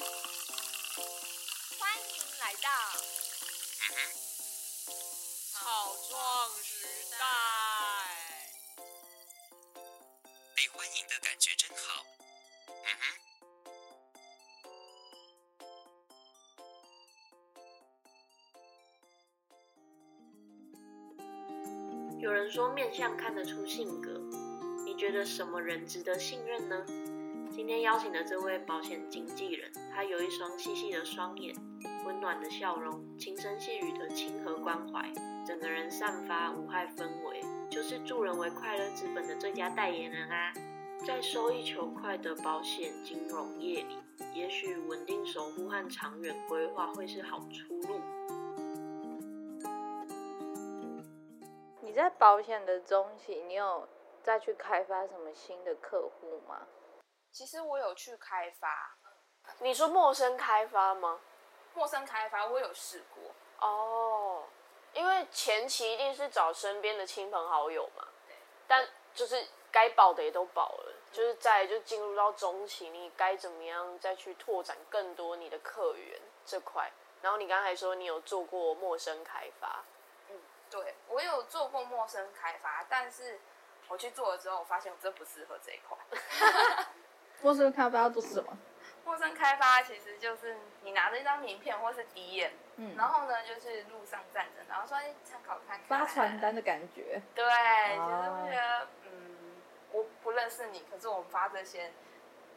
欢迎来到草创时代。被欢迎的感觉真好。有人说面相看得出性格，你觉得什么人值得信任呢？今天邀请的这位保险经纪人，他有一双细细的双眼，温暖的笑容，轻声细语的亲和关怀，整个人散发无害氛围，就是助人为快乐之本的最佳代言人啊！在收益求快的保险金融业里，也许稳定守护和长远规划会是好出路。你在保险的中期，你有再去开发什么新的客户吗？其实我有去开发。你说陌生开发吗？陌生开发我有试过。哦，因为前期一定是找身边的亲朋好友嘛。对。但就是该保的也都保了，就是再来就进入到中期，你该怎么样再去拓展更多你的客源这块？然后你刚才说你有做过陌生开发。对，我有做过陌生开发，但是我去做了之后，我发现我真不适合这一块。陌生开发要做什么？陌生开发其实就是你拿着一张名片或是底眼，然后呢就是路上站着，然后说参考看看，发传单的感觉。对，就是会觉得我不认识你，可是我们发这些，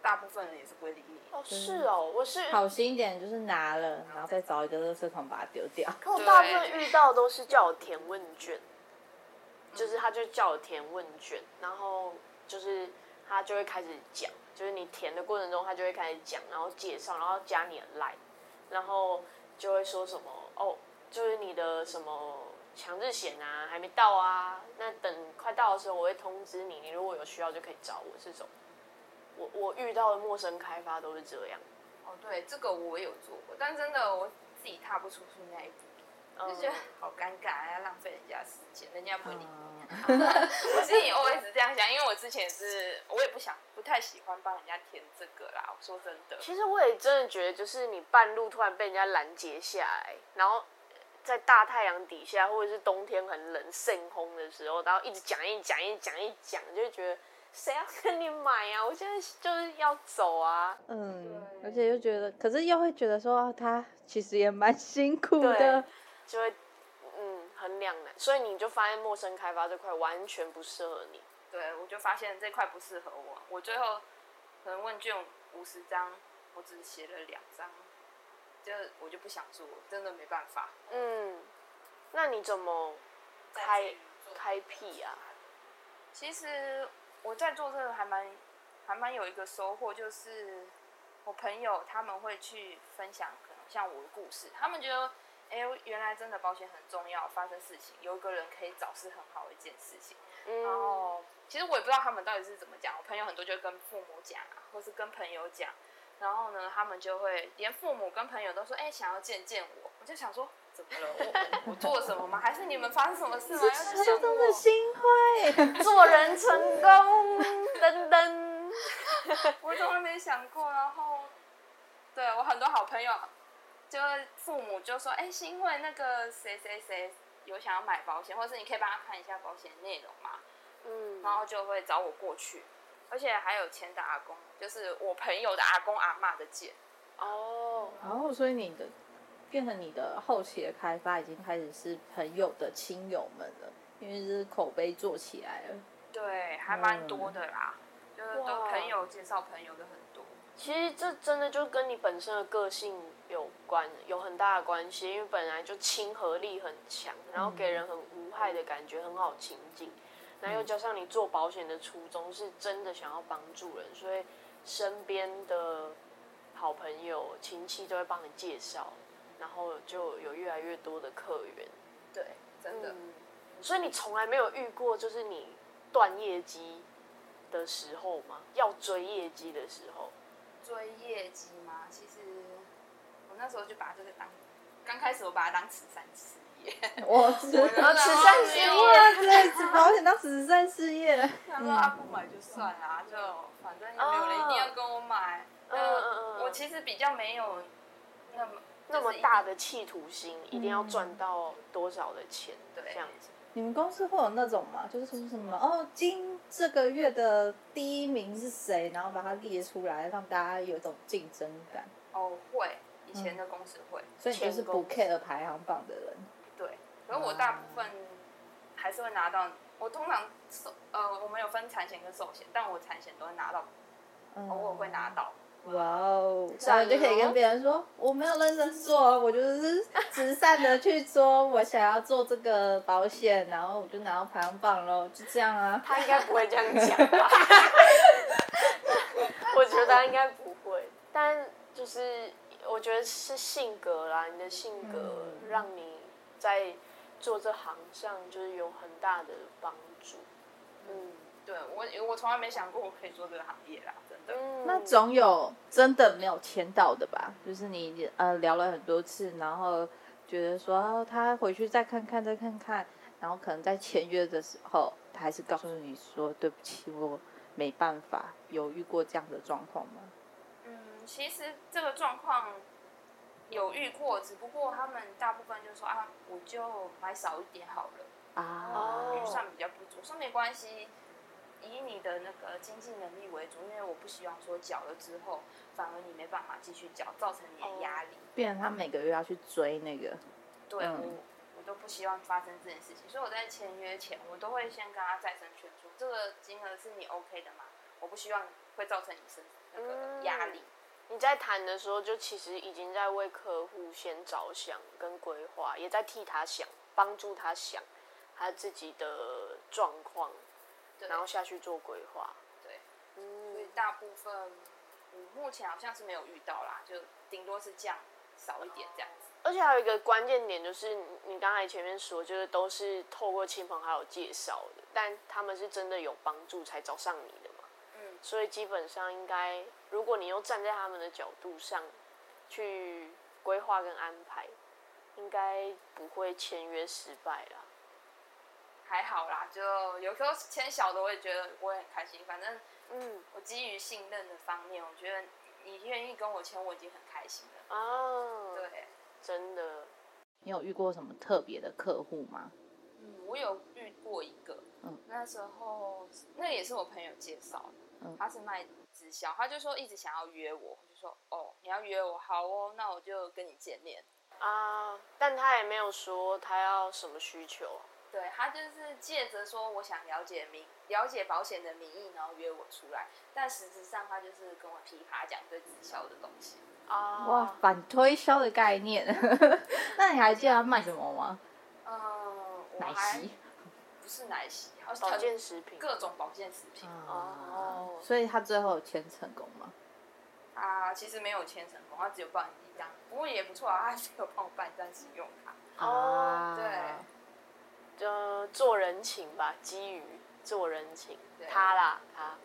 大部分人也是不会理你。哦，是哦，我是好心一点，就是拿了，然后再找一个垃圾桶把它丢掉。可我大部分遇到都是叫我填问卷，就是他就叫我填问卷，然后就是他就会开始讲，就是你填的过程中他就会开始讲，然后介绍，然后加你的 LINE， 然后就会说什么哦，就是你的什么强制险啊还没到啊，那等快到的时候我会通知你，你如果有需要就可以找我这种。我遇到的陌生开发都是这样。哦，对，这个我也有做过，但真的我自己踏不出去那一步，就觉得好尴尬，要浪费人家时间，人家不理你。我心里always这样想，因为我之前是，我也不太喜欢帮人家填这个啦。我说真的，其实我也真的觉得，就是你半路突然被人家拦截下来，然后在大太阳底下，或者是冬天很冷、盛烘的时候，然后一直讲、一直讲，就会觉得。谁要跟你买啊？我现在就是要走啊。而且又觉得，可是又会觉得说，他其实也蛮辛苦的，就会很两难。所以你就发现陌生开发这块完全不适合你。对，我就发现这块不适合我。我最后可能问卷50张，我只写了2张，我就不想做，真的没办法。那你怎么开辟啊？其实。我在做这个还蛮有一个收获，就是我朋友他们会去分享，可能像我的故事，他们觉得，原来真的保险很重要，发生事情有一个人可以找是很好的一件事情。然后其实我也不知道他们到底是怎么讲，我朋友很多就跟父母讲啊，或是跟朋友讲，然后呢，他们就会连父母跟朋友都说，想要见见我，我就想说。怎么了？我做了什么吗？还是你们发生什么事吗？要想这么心灰，做人成功，噔噔。我从来没想过，然后，对我很多好朋友，就父母就说：“因为那个谁谁谁有想要买保险，或是你可以帮他看一下保险内容嘛。”然后就会找我过去，而且还有前的阿公，就是我朋友的阿公阿嬷的姐。哦，然后所以你的。变成你的后期的开发已经开始是朋友的亲友们了，因为是口碑做起来了。对，还蛮多的啦，就是都朋友介绍朋友的很多。其实这真的就跟你本身的个性有关，有很大的关系，因为本来就亲和力很强，然后给人很无害的感觉，很好亲近。然后又加上你做保险的初衷是真的想要帮助人，所以身边的好朋友、亲戚都会帮你介绍。然后就有越来越多的客源，对，真的。所以你从来没有遇过，就是你断业绩的时候吗？要追业绩的时候？追业绩吗？其实我那时候就把这个当，刚开始我把它当慈善事业。我慈善事业，对，保险当慈善事业。他说不买就算啦，就反正也没有人一定要跟我买。我其实比较没有那么大的企图心，一定要赚到多少的钱，对，这样子。你们公司会有那种吗？就是说什么哦，这个月的第一名是谁，然后把它列出来，让大家有一种竞争感。哦，会，以前的公司会。所以你就是不 care 排行榜的人。对，可是我大部分还是会拿到。我通常我们有分产险跟寿险，但我产险都会拿到，偶尔会拿到。哇哦！所以就可以跟别人说，我没有认真做，我就是直善的去说，我想要做这个保险，然后我就拿到排行榜咯，就这样啊。他应该不会这样讲吧？我觉得他应该不会，但就是我觉得是性格啦，你的性格让你在做这行上就是有很大的帮助。嗯，对，我从来没想过我可以做这个行业啦。那总有真的没有签到的吧？就是你聊了很多次，然后觉得说、哦、他回去再看看，然后可能在签约的时候，他还是告诉你说对不起，我没办法。有遇过这样的状况吗？嗯，其实这个状况有遇过，只不过他们大部分就说啊，我就买少一点好了啊，预算比较不足，说没关系。以你的那个经济能力为主，因为我不希望说缴了之后，反而你没办法继续缴，造成你的压力。变成他每个月要去追那个。对，我都不希望发生这件事情，所以我在签约前，我都会先跟他再三劝说，这个金额是你 OK 的吗？我不希望会造成你身那个压力。你在谈的时候，就其实已经在为客户先着想跟规划，也在替他想，帮助他想他自己的状况。然后下去做规划，对，所以大部分目前好像是没有遇到啦，就顶多是降少一点这样子。而且还有一个关键点就是，你刚才前面说，就是都是透过亲朋好友介绍的，但他们是真的有帮助才找上你的嘛。嗯，所以基本上应该，如果你又站在他们的角度上去规划跟安排，应该不会签约失败啦。还好啦，就有时候签小的，我也觉得我也很开心。反正，我基于信任的方面，我觉得你愿意跟我签，我已经很开心了。哦，对，真的。你有遇过什么特别的客户吗？我有遇过一个，那时候那也是我朋友介绍的，他是卖直销，他就说一直想要约我，我就说哦，你要约我，好哦，那我就跟你见面。啊，但他也没有说他要什么需求啊。对，他就是借着说我想了解保险的名义，然后约我出来，但实质上他就是跟我噼啪讲对直销的东西。哇，反推销的概念。那你还记得他卖什么吗？奶昔？不是奶昔，保健食品，各种保健食品。哦，所以他最后有签成功吗？其实没有签成功，他只有帮你一张，不过也不错啊，他只有帮我办一张信用卡。对。做人情吧，基于做人情，他啦，他，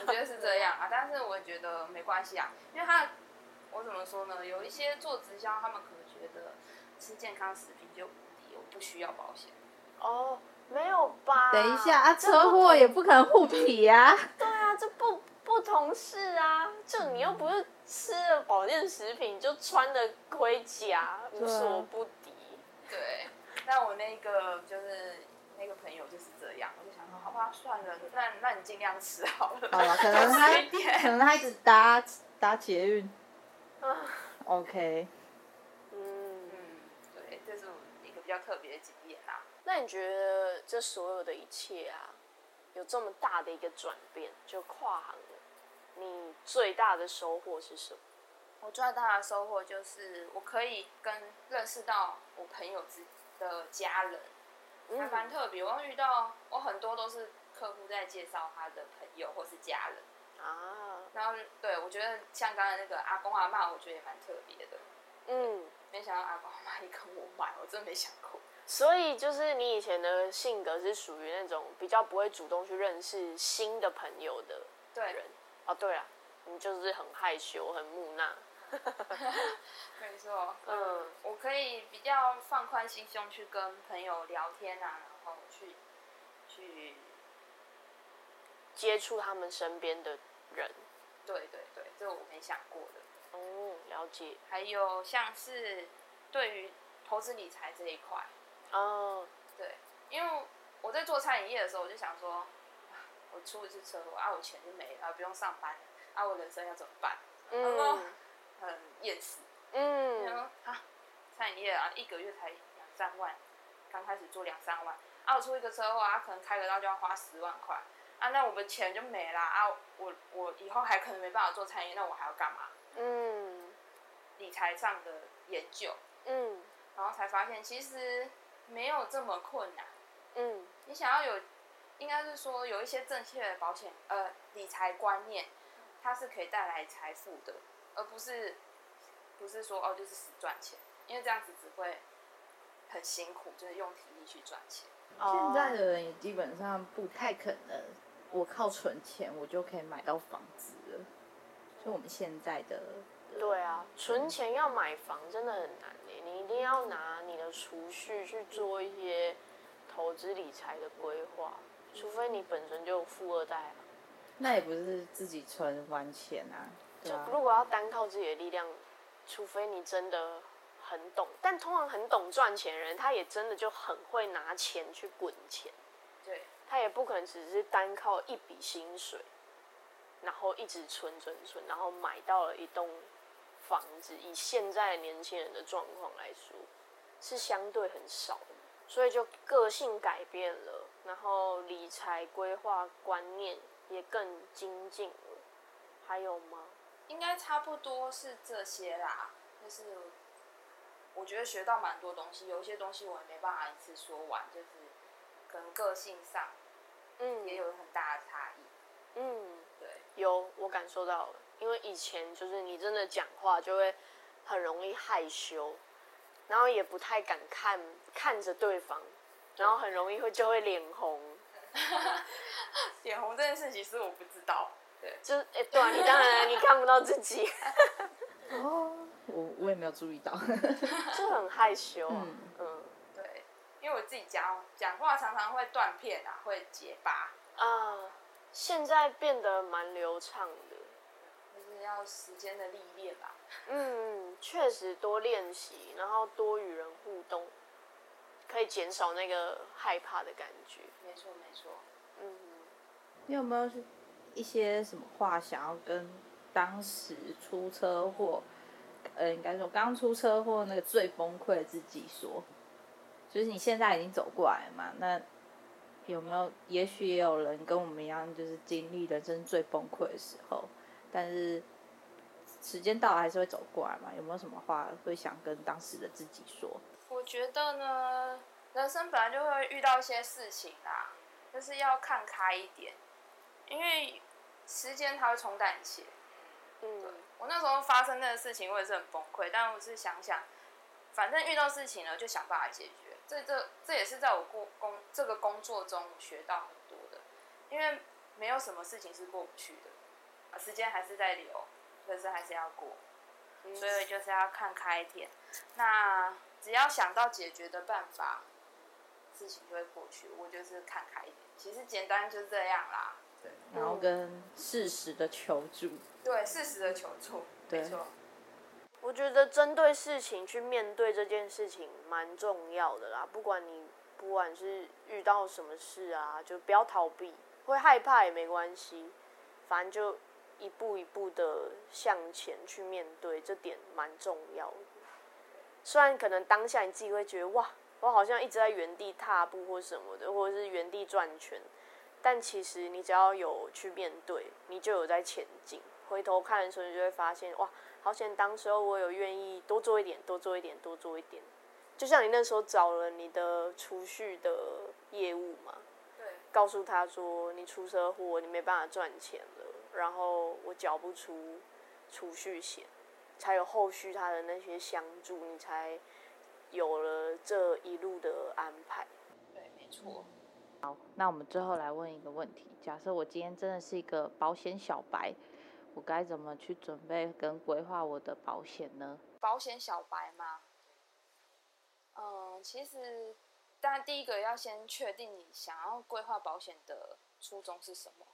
我觉得是这样啊。但是我觉得没关系啊，因为他，我怎么说呢？有一些做直销，他们可能觉得吃健康食品就无敌，我不需要保险。哦，没有吧？等一下啊，车祸也不可能护体啊。对啊，这不同事啊，就你又不是吃了保健食品，就穿了盔甲，无所不敌。对。但我那个就是那个朋友就是这样，我就想说，好吧，算了，那你尽量吃好了。好了，可能他一直搭捷运。OK。对，这是一个比较特别的经验啦。那你觉得这所有的一切啊，有这么大的一个转变，就跨行了，你最大的收获是什么？我最大的收获就是我可以认识到我朋友自己。的家人还蛮特别，我遇到我很多都是客户在介绍他的朋友或是家人啊，然后对我觉得像刚才那个阿公阿嬷，我觉得也蛮特别的。没想到阿公阿嬷也跟我买，我真的没想过。所以就是你以前的性格是属于那种比较不会主动去认识新的朋友的人。对，哦对啦，你就是很害羞，很木讷。没错，我可以比较放宽心胸去跟朋友聊天啊，然后去接触他们身边的人。对对对，这我没想过的。哦，了解。还有像是对于投资理财这一块，哦，对，因为我在做餐饮业的时候，我就想说，我出一次车祸啊，我钱就没了，啊，不用上班了，啊，我人生要怎么办？然后很厌世，然后啊，餐饮业啊，一个月才2-3万，刚开始做2-3万，啊，我出一个车祸啊，可能开个刀就要花10万块。啊，那我们钱就没啦啊！我以后还可能没办法做餐饮，那我还要干嘛？理财上的研究，然后才发现其实没有这么困难，你想要有，应该是说有一些正确的保险理财观念，它是可以带来财富的，而不是说哦就是死赚钱，因为这样子只会很辛苦，就是用体力去赚钱。现在的人也基本上不太可能，我靠存钱我就可以买到房子了。所以我们现在的，对啊，存钱要买房真的很难耶，你一定要拿你的储蓄去做一些投资理财的规划，除非你本身就富二代啊。那也不是自己存完钱啊，就如果要单靠自己的力量，除非你真的很懂，但通常很懂赚钱的人，他也真的就很会拿钱去滚钱，对，他也不可能只是单靠一笔薪水，然后一直存，然后买到了一栋房子。以现在年轻人的状况来说，是相对很少的，所以就个性改变了，然后理财规划观念也更精进了。还有吗？应该差不多是这些啦，就是。我觉得学到蛮多东西，有一些东西我也没办法一次说完，就是可能个性上，也有很大的差异，对，有我感受到了，因为以前就是你真的讲话就会很容易害羞，然后也不太敢看着对方，然后很容易就会脸红，脸红这件事其实我不知道，对，就是对啊，你当然你看不到自己。我也没有注意到，就很害羞啊，对，因为我自己讲话常常会断片啊，会结巴啊，现在变得蛮流畅的，就是要时间的历练吧。确实多练习，然后多与人互动，可以减少那个害怕的感觉。没错，你有没有一些什么话想要跟当时出车祸？应该说刚出车祸那个最崩溃的自己说，就是你现在已经走过来了嘛，那有没有？也许也有人跟我们一样，就是经历人生最崩溃的时候，但是时间到了还是会走过来嘛。有没有什么话会想跟当时的自己说？我觉得呢，人生本来就会遇到一些事情啦，就是要看开一点，因为时间它会冲淡一切。我那时候发生那个事情，我也是很崩溃，但我是想想，反正遇到事情了就想办法解决。这也是在我这个工作中学到很多的，因为没有什么事情是过不去的，时间还是在流，人生还是要过，所以就是要看开一点。那只要想到解决的办法，事情就会过去。我就是看开一点，其实简单就是这样啦。然后跟适时的求助，对，适时的求助，没错。我觉得针对事情去面对这件事情蛮重要的啦，不管是遇到什么事啊，就不要逃避，会害怕也没关系，反正就一步一步的向前去面对，这点蛮重要的。虽然可能当下你自己会觉得哇，我好像一直在原地踏步或什么的，或者是原地转圈。但其实你只要有去面对，你就有在前进。回头看的时候，你就会发现，哇，好险！当时候我有愿意多做一点。就像你那时候找了你的储蓄的业务嘛，对，告诉他说你出车祸，你没办法赚钱了，然后我缴不出储蓄险，才有后续他的那些相助，你才有了这一路的安排。对，没错。好，那我们最后来问一个问题：假设我今天真的是一个保险小白，我该怎么去准备跟规划我的保险呢？保险小白嘛，其实，当然第一个要先确定你想要规划保险的初衷是什么，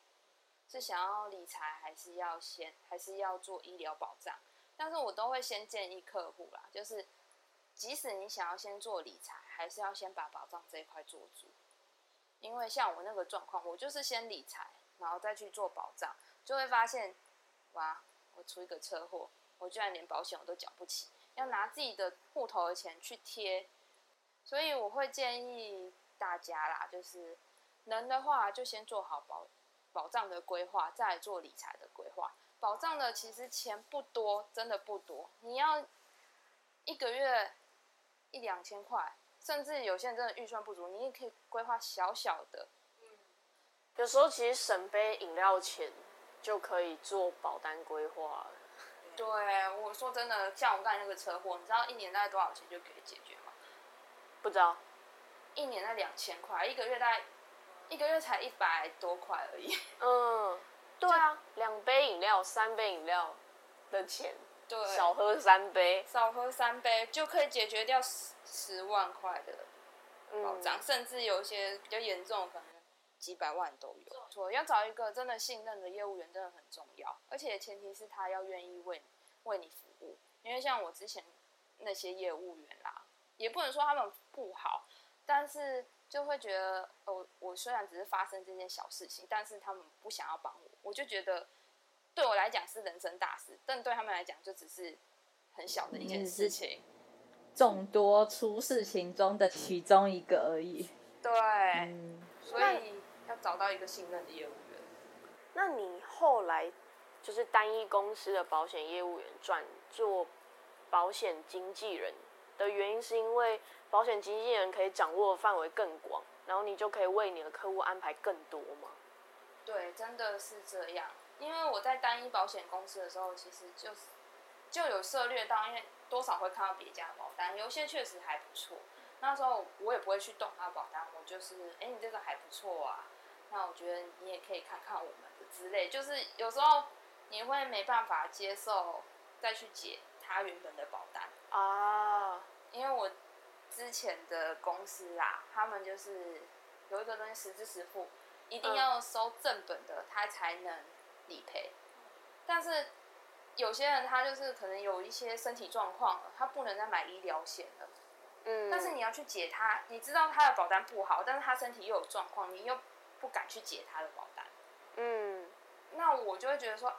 是想要理财，还是要做医疗保障，但是我都会先建议客户啦，就是即使你想要先做理财，还是要先把保障这一块做足。因为像我那个状况，我就是先理财，然后再去做保障，就会发现，哇，我出一个车祸，我居然连保险我都缴不起，要拿自己的户头的钱去贴。所以我会建议大家啦，就是能的话就先做好保障的规划，再来做理财的规划。保障的其实钱不多，真的不多，你要一个月1、2千块，甚至有些人真的预算不足，你也可以规划小小的。有时候其实省杯饮料钱就可以做保单规划了。对，我说真的，像我刚才那个车祸，你知道1年大概多少钱就可以解决吗？不知道，1年大概2000块，一个月才100多块而已。嗯，对啊，2杯饮料、3杯饮料的钱，对，少喝三杯就可以解决掉10万块的保障，甚至有一些比较严重，可能几百万都有。所以要找一个真的信任的业务员真的很重要，而且前提是他要愿意为你服务。因为像我之前那些业务员啦，也不能说他们不好，但是就会觉得，我虽然只是发生这件小事情，但是他们不想要帮我，我就觉得对我来讲是人生大事，但对他们来讲就只是很小的一件事情，众多出事情中的其中一个而已。对，所以要找到一个信任的业务员。那你后来就是单一公司的保险业务员转做保险经纪人的原因，是因为保险经纪人可以掌握的范围更广，然后你就可以为你的客户安排更多吗？对，真的是这样。因为我在单一保险公司的时候，其实就有涉略到，因为多少会看到别家的保单，有些确实还不错。那时候我也不会去动他的保单，我就是，你这个还不错啊，那我觉得你也可以看看我们的之类。就是有时候你会没办法接受再去解他原本的保单啊，因为我之前的公司啦，他们就是有一个东西实支实付，一定要收正本的，他才能理赔。但是有些人他就是可能有一些身体状况了，他不能再买医疗险了。但是你要去解他，你知道他的保单不好，但是他身体又有状况，你又不敢去解他的保单。那我就会觉得说，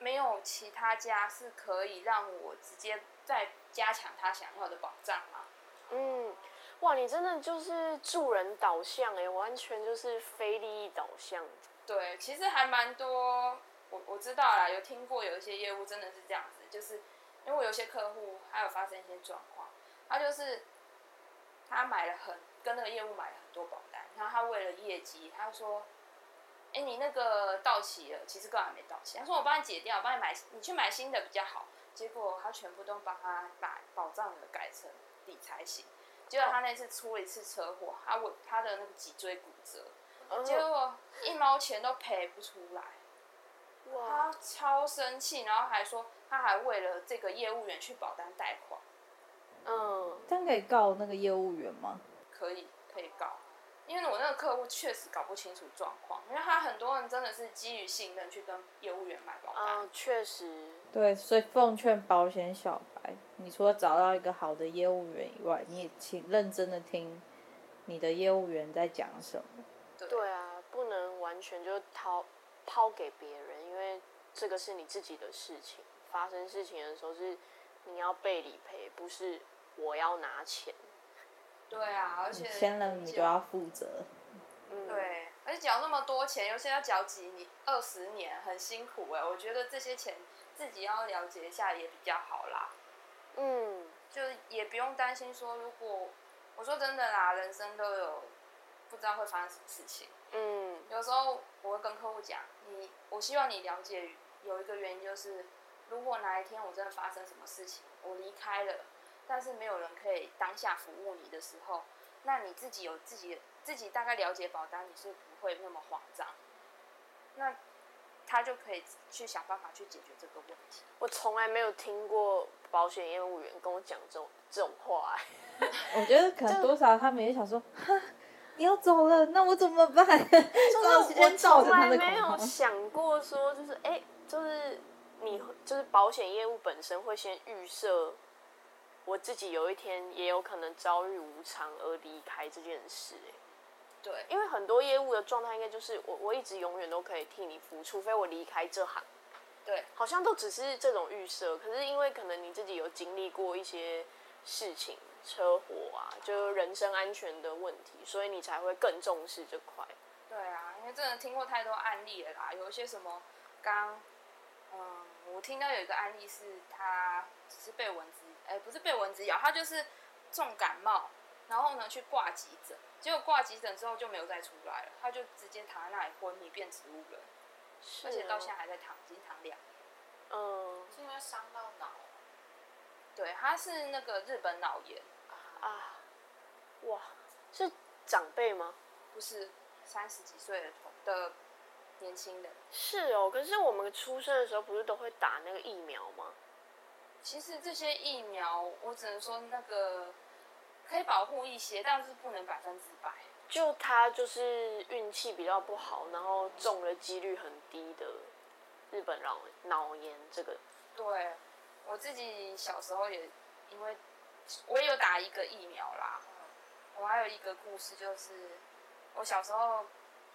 没有其他家是可以让我直接再加强他想要的保障吗？哇，你真的就是助人导向耶，完全就是非利益导向。对，其实还蛮多，我知道啦，有听过有一些业务真的是这样子，就是因为我有些客户还有发生一些状况，他就是他买了跟那个业务买了很多保单，然后他为了业绩，他说，你那个到期了，其实根本还没到期，他说我帮你解掉，我帮你买，你去买新的比较好。结果他全部都帮他把保障的改成理财型，结果他那次出了一次车祸，他的那个脊椎骨折，结果1毛钱都赔不出来。哇！他超生气，然后还说他还为了这个业务员去保单贷款。这样可以告那个业务员吗？可以告，因为我那个客户确实搞不清楚状况，因为他很多人真的是基于信任去跟业务员买保单。确实。对，所以奉劝保险小白，你除了找到一个好的业务员以外，你也请认真的听你的业务员在讲什么。对啊，不能完全就抛给别人，因为这个是你自己的事情，发生事情的时候是你要被理赔，不是我要拿钱。对啊，而且先人你就要负责。对，而且缴那么多钱，尤其要缴20年，很辛苦我觉得这些钱自己要了解一下也比较好啦。就也不用担心说，如果我说真的啦，人生都有不知道会发生什么事情。有时候我会跟客户讲，我希望你了解有一个原因就是，如果哪一天我真的发生什么事情，我离开了，但是没有人可以当下服务你的时候，那你自己有自己大概了解保单，你是不会那么慌张。那他就可以去想办法去解决这个问题。我从来没有听过保险业务员跟我讲这种话。我觉得可能多少他们也想说，哈，你要走了，那我怎么办？就是我从来没有想过说，就是你就是保险业务本身会先预设我自己有一天也有可能遭遇无常而离开这件事、欸、对，因为很多业务的状态应该就是 我一直永远都可以替你服务，除非我离开这行，对，好像都只是这种预设。可是因为可能你自己有经历过一些事情，车祸啊，就是人身安全的问题，所以你才会更重视这块。对啊，因为真的听过太多案例了啦，有一些什么刚，我听到有一个案例是他只是被蚊子，不是被蚊子咬，他就是重感冒，然后呢去挂急诊，结果挂急诊之后就没有再出来了，他就直接躺在那里昏迷变植物人，而且到现在还在躺，已经躺2年。嗯，是因为伤到脑。对，他是那个日本脑炎啊！哇，是长辈吗？不是，30几岁的年轻人。是哦，可是我们出生的时候不是都会打那个疫苗吗？其实这些疫苗，我只能说那个可以保护一些，但是不能100%。就他就是运气比较不好，然后中的几率很低的日本脑炎这个。对。我自己小时候也，因为我也有打一个疫苗啦。我还有一个故事，就是我小时候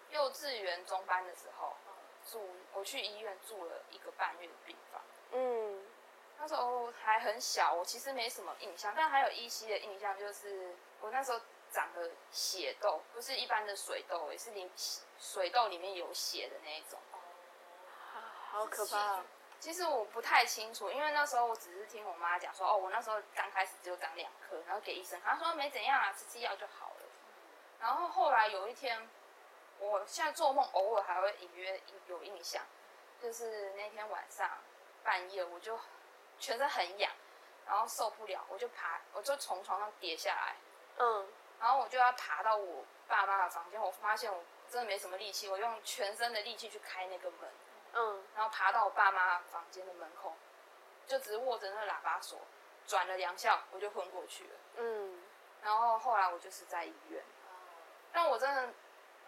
幼稚园中班的时候，我去医院住了1个半月的病房。嗯，那时候还很小，我其实没什么印象，但还有依稀的印象，就是我那时候长了血痘，不是一般的水痘，也是水痘里面有血的那一种。好可怕。其实我不太清楚，因为那时候我只是听我妈讲说，哦，我那时候刚开始只有长2颗，然后给医生，他说没怎样啊，吃吃药就好了。然后后来有一天，我现在做梦偶尔还会隐约有印象，就是那天晚上半夜我就全身很痒，然后受不了，我就从床上跌下来，然后我就要爬到我爸妈的房间，我发现我真的没什么力气，我用全身的力气去开那个门。然后爬到我爸妈房间的门口，就只是握着那个喇叭锁，转了2下，我就昏过去了。然后后来我就是在医院，但我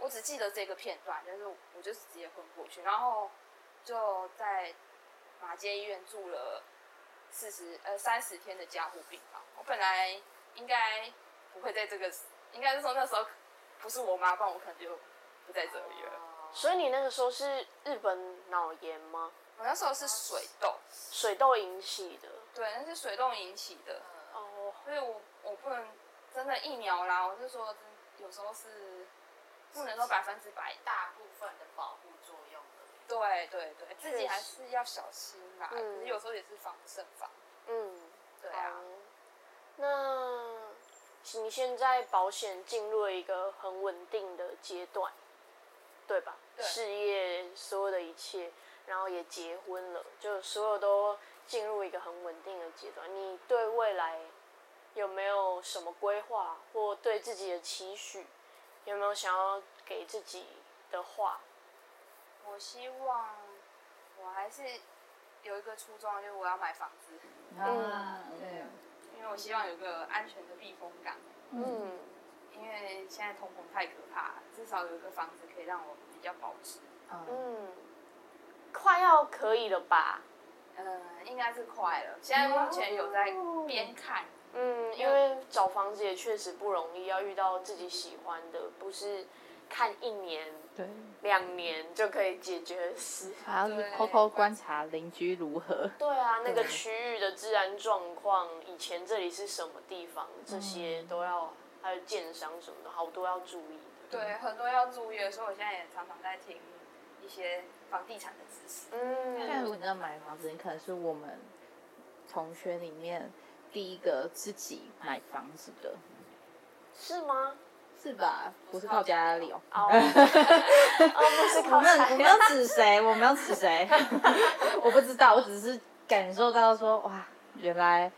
只记得这个片段，就是我就是直接昏过去，然后就在马偕医院住了30天的加护病房。我本来应该不会在这个，应该是说那时候不是我妈，不然我可能就不在这里了。所以你那个时候是日本脑炎吗？我那时候是水痘，水痘引起的。对，那是水痘引起的。哦。所以我不能真的疫苗啦，我是说有时候是不能说100%，大部分的保护作用的。对对对，自己还是要小心啦。可是有时候也是防不胜防。对啊。那你现在保险进入了一个很稳定的阶段。对吧？对，事业所有的一切，然后也结婚了，就所有都进入一个很稳定的阶段。你对未来有没有什么规划，或对自己的期许，有没有想要给自己的话？我希望我还是有一个初衷，就是我要买房子。对，因为我希望有个安全的避风港。因为现在通膨太可怕，至少有一个房子可以让我比较保值。快要可以了吧？应该是快了。现在目前有在边看。因为找房子也确实不容易，要遇到自己喜欢的，不是看1年、2年就可以解决的事。还要偷偷观察邻居如何。对啊，那个区域的治安状况，以前这里是什么地方，这些都要。还有建商什么的，好多要注意的。对，很多要注意的，所以我现在也常常在听一些房地产的知识。像如果你要买房子，你可能是我们同学里面第一个自己买房子的，是吗？是吧？不是靠家里哦。不是靠家里。我没有指谁，我不知道，我只是感受到说，哇，原来。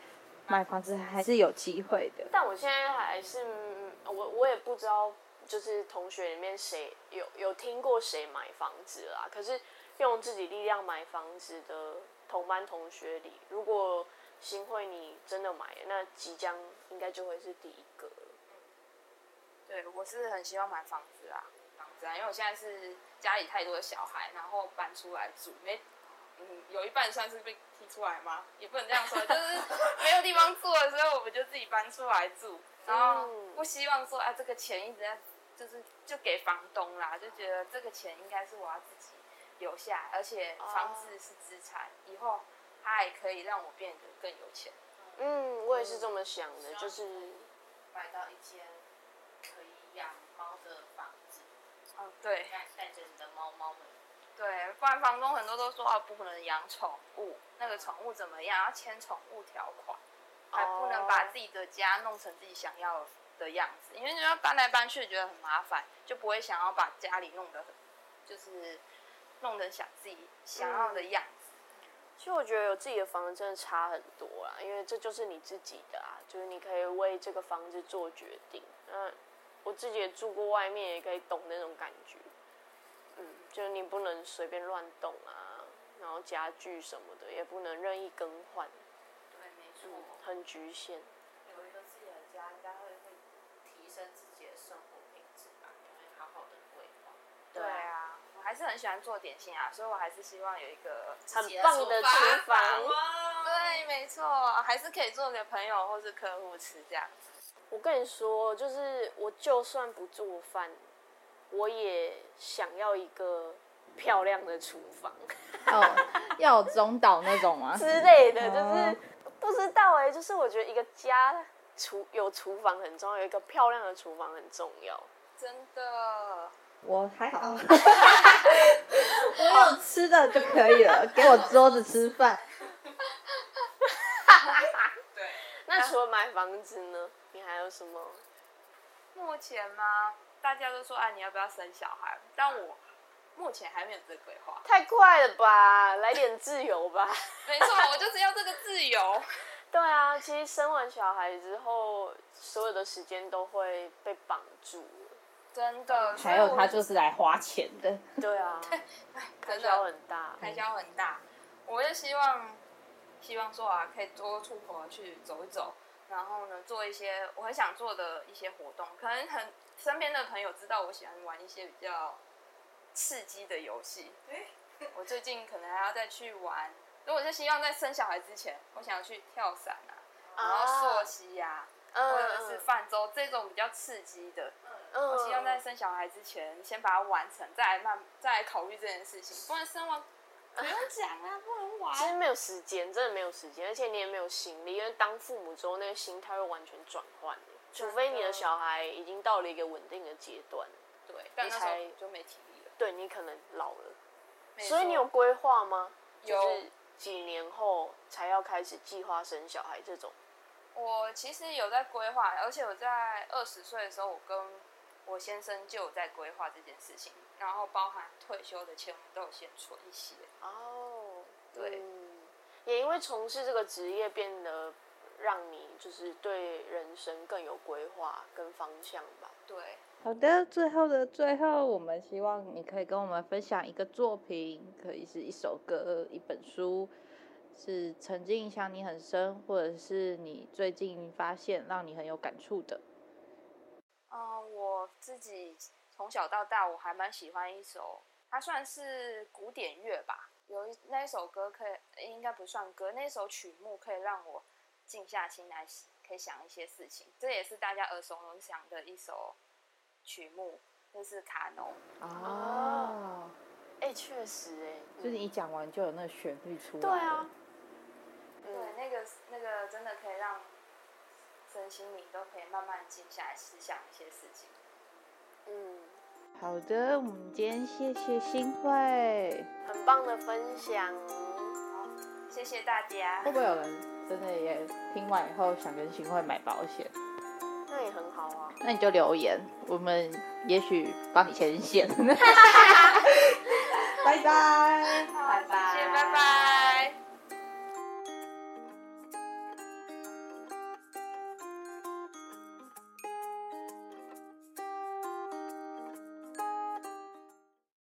买房子还是有机会的，但我现在还是我也不知道，就是同学里面谁有听过谁买房子啦。可是用自己力量买房子的同班同学里，如果新会你真的买了，那即将应该就会是第一个了。对，我是很希望买房子啦，因为我现在是家里太多的小孩，然后搬出来住，有一半算是被踢出来吗？也不能这样说，就是没有地方住了，所以我们就自己搬出来住，然后不希望说啊这个钱一直在就是就给房东啦，就觉得这个钱应该是我要自己留下来，而且房子是资产，以后它还可以让我变得更有钱。嗯，我也是这么想的，就是买到一间可以养猫的房子。哦，对，带着你的猫猫们。对，不然房东很多都说啊，不能养宠物，那个宠物怎么样，要签宠物条款，还不能把自己的家弄成自己想要的样子，因为你要搬来搬去觉得很麻烦，就不会想要把家里弄得很，就是弄得想自己想要的样子。其实我觉得有自己的房子真的差很多啦，因为这就是你自己的啊，就是你可以为这个房子做决定。那我自己也住过外面，也可以懂那种感觉。嗯，就是你不能随便乱动啊，然后家具什么的也不能任意更换。对，没错，很局限。有一个自己的家，应该会提升自己的生活品质吧，因为好好的规划。对啊，我还是很喜欢做点心啊，所以我还是希望有一个很棒的厨房。对，没错，还是可以做给朋友或是客户吃这样子。我跟你说，就是我就算不做饭，我也想要一个漂亮的厨房。哦，要有中岛那种吗？之类的，就是不知道哎，就是我觉得一个家有厨房很重要，有一个漂亮的厨房很重要。真的，我还好，我有吃的就可以了，给我桌子吃饭。对，那除了买房子呢，你还有什么？目前吗？大家都说啊，你要不要生小孩？但我目前还没有这个规划。太快了吧，来点自由吧。没错，我就是要这个自由。对啊，其实生完小孩之后，所有的时间都会被绑住了，真的。还有他就是来花钱的。对啊，开销很大，开销很大。我就希望说啊，可以多出国去走一走，然后呢，做一些我很想做的一些活动，可能很。身边的朋友知道我喜欢玩一些比较刺激的游戏，我最近可能还要再去玩，所以我就希望在生小孩之前，我想要去跳伞啊，然后溯溪啊，或者是泛舟这种比较刺激的，我希望在生小孩之前先把它完成，再来考虑这件事情，不然生完不用讲啊，不能玩。其实没有时间，真的没有时间，而且你也没有心力，因为当父母之后，那个心态会完全转换。除非你的小孩已经到了一个稳定的阶段，对，但那时候就没体力了。对，你可能老了，所以你有规划吗？就是几年后才要开始计划生小孩这种。我其实有在规划，而且我在20岁的时候，我跟我先生就有在规划这件事情，然后包含退休的钱，我们都有先存一些。哦，对，也因为从事这个职业变得。让你就是对人生更有规划跟方向吧。对，好的，最后，我们希望你可以跟我们分享一个作品，可以是一首歌、一本书，是曾经影响你很深，或者是你最近发现让你很有感触的。我自己从小到大，我还蛮喜欢一首，它算是古典乐吧。有那一首歌可以，应该不算歌，那首曲目可以让我。静下心来，可以想一些事情，这也是大家耳熟能详的一首曲目，就是卡农。哦，哎，确实哎，就是你讲完就有那个旋律出来了。对啊，对，那个真的可以让身心灵都可以慢慢静下来思想一些事情。嗯，好的，我们今天谢谢新慧，很棒的分享，好，谢谢大家。会不会有人？真的也听完以后想跟新慧买保险，那也很好啊。那你就留言，我们也许帮你牵线。拜拜，拜拜，谢谢，拜拜。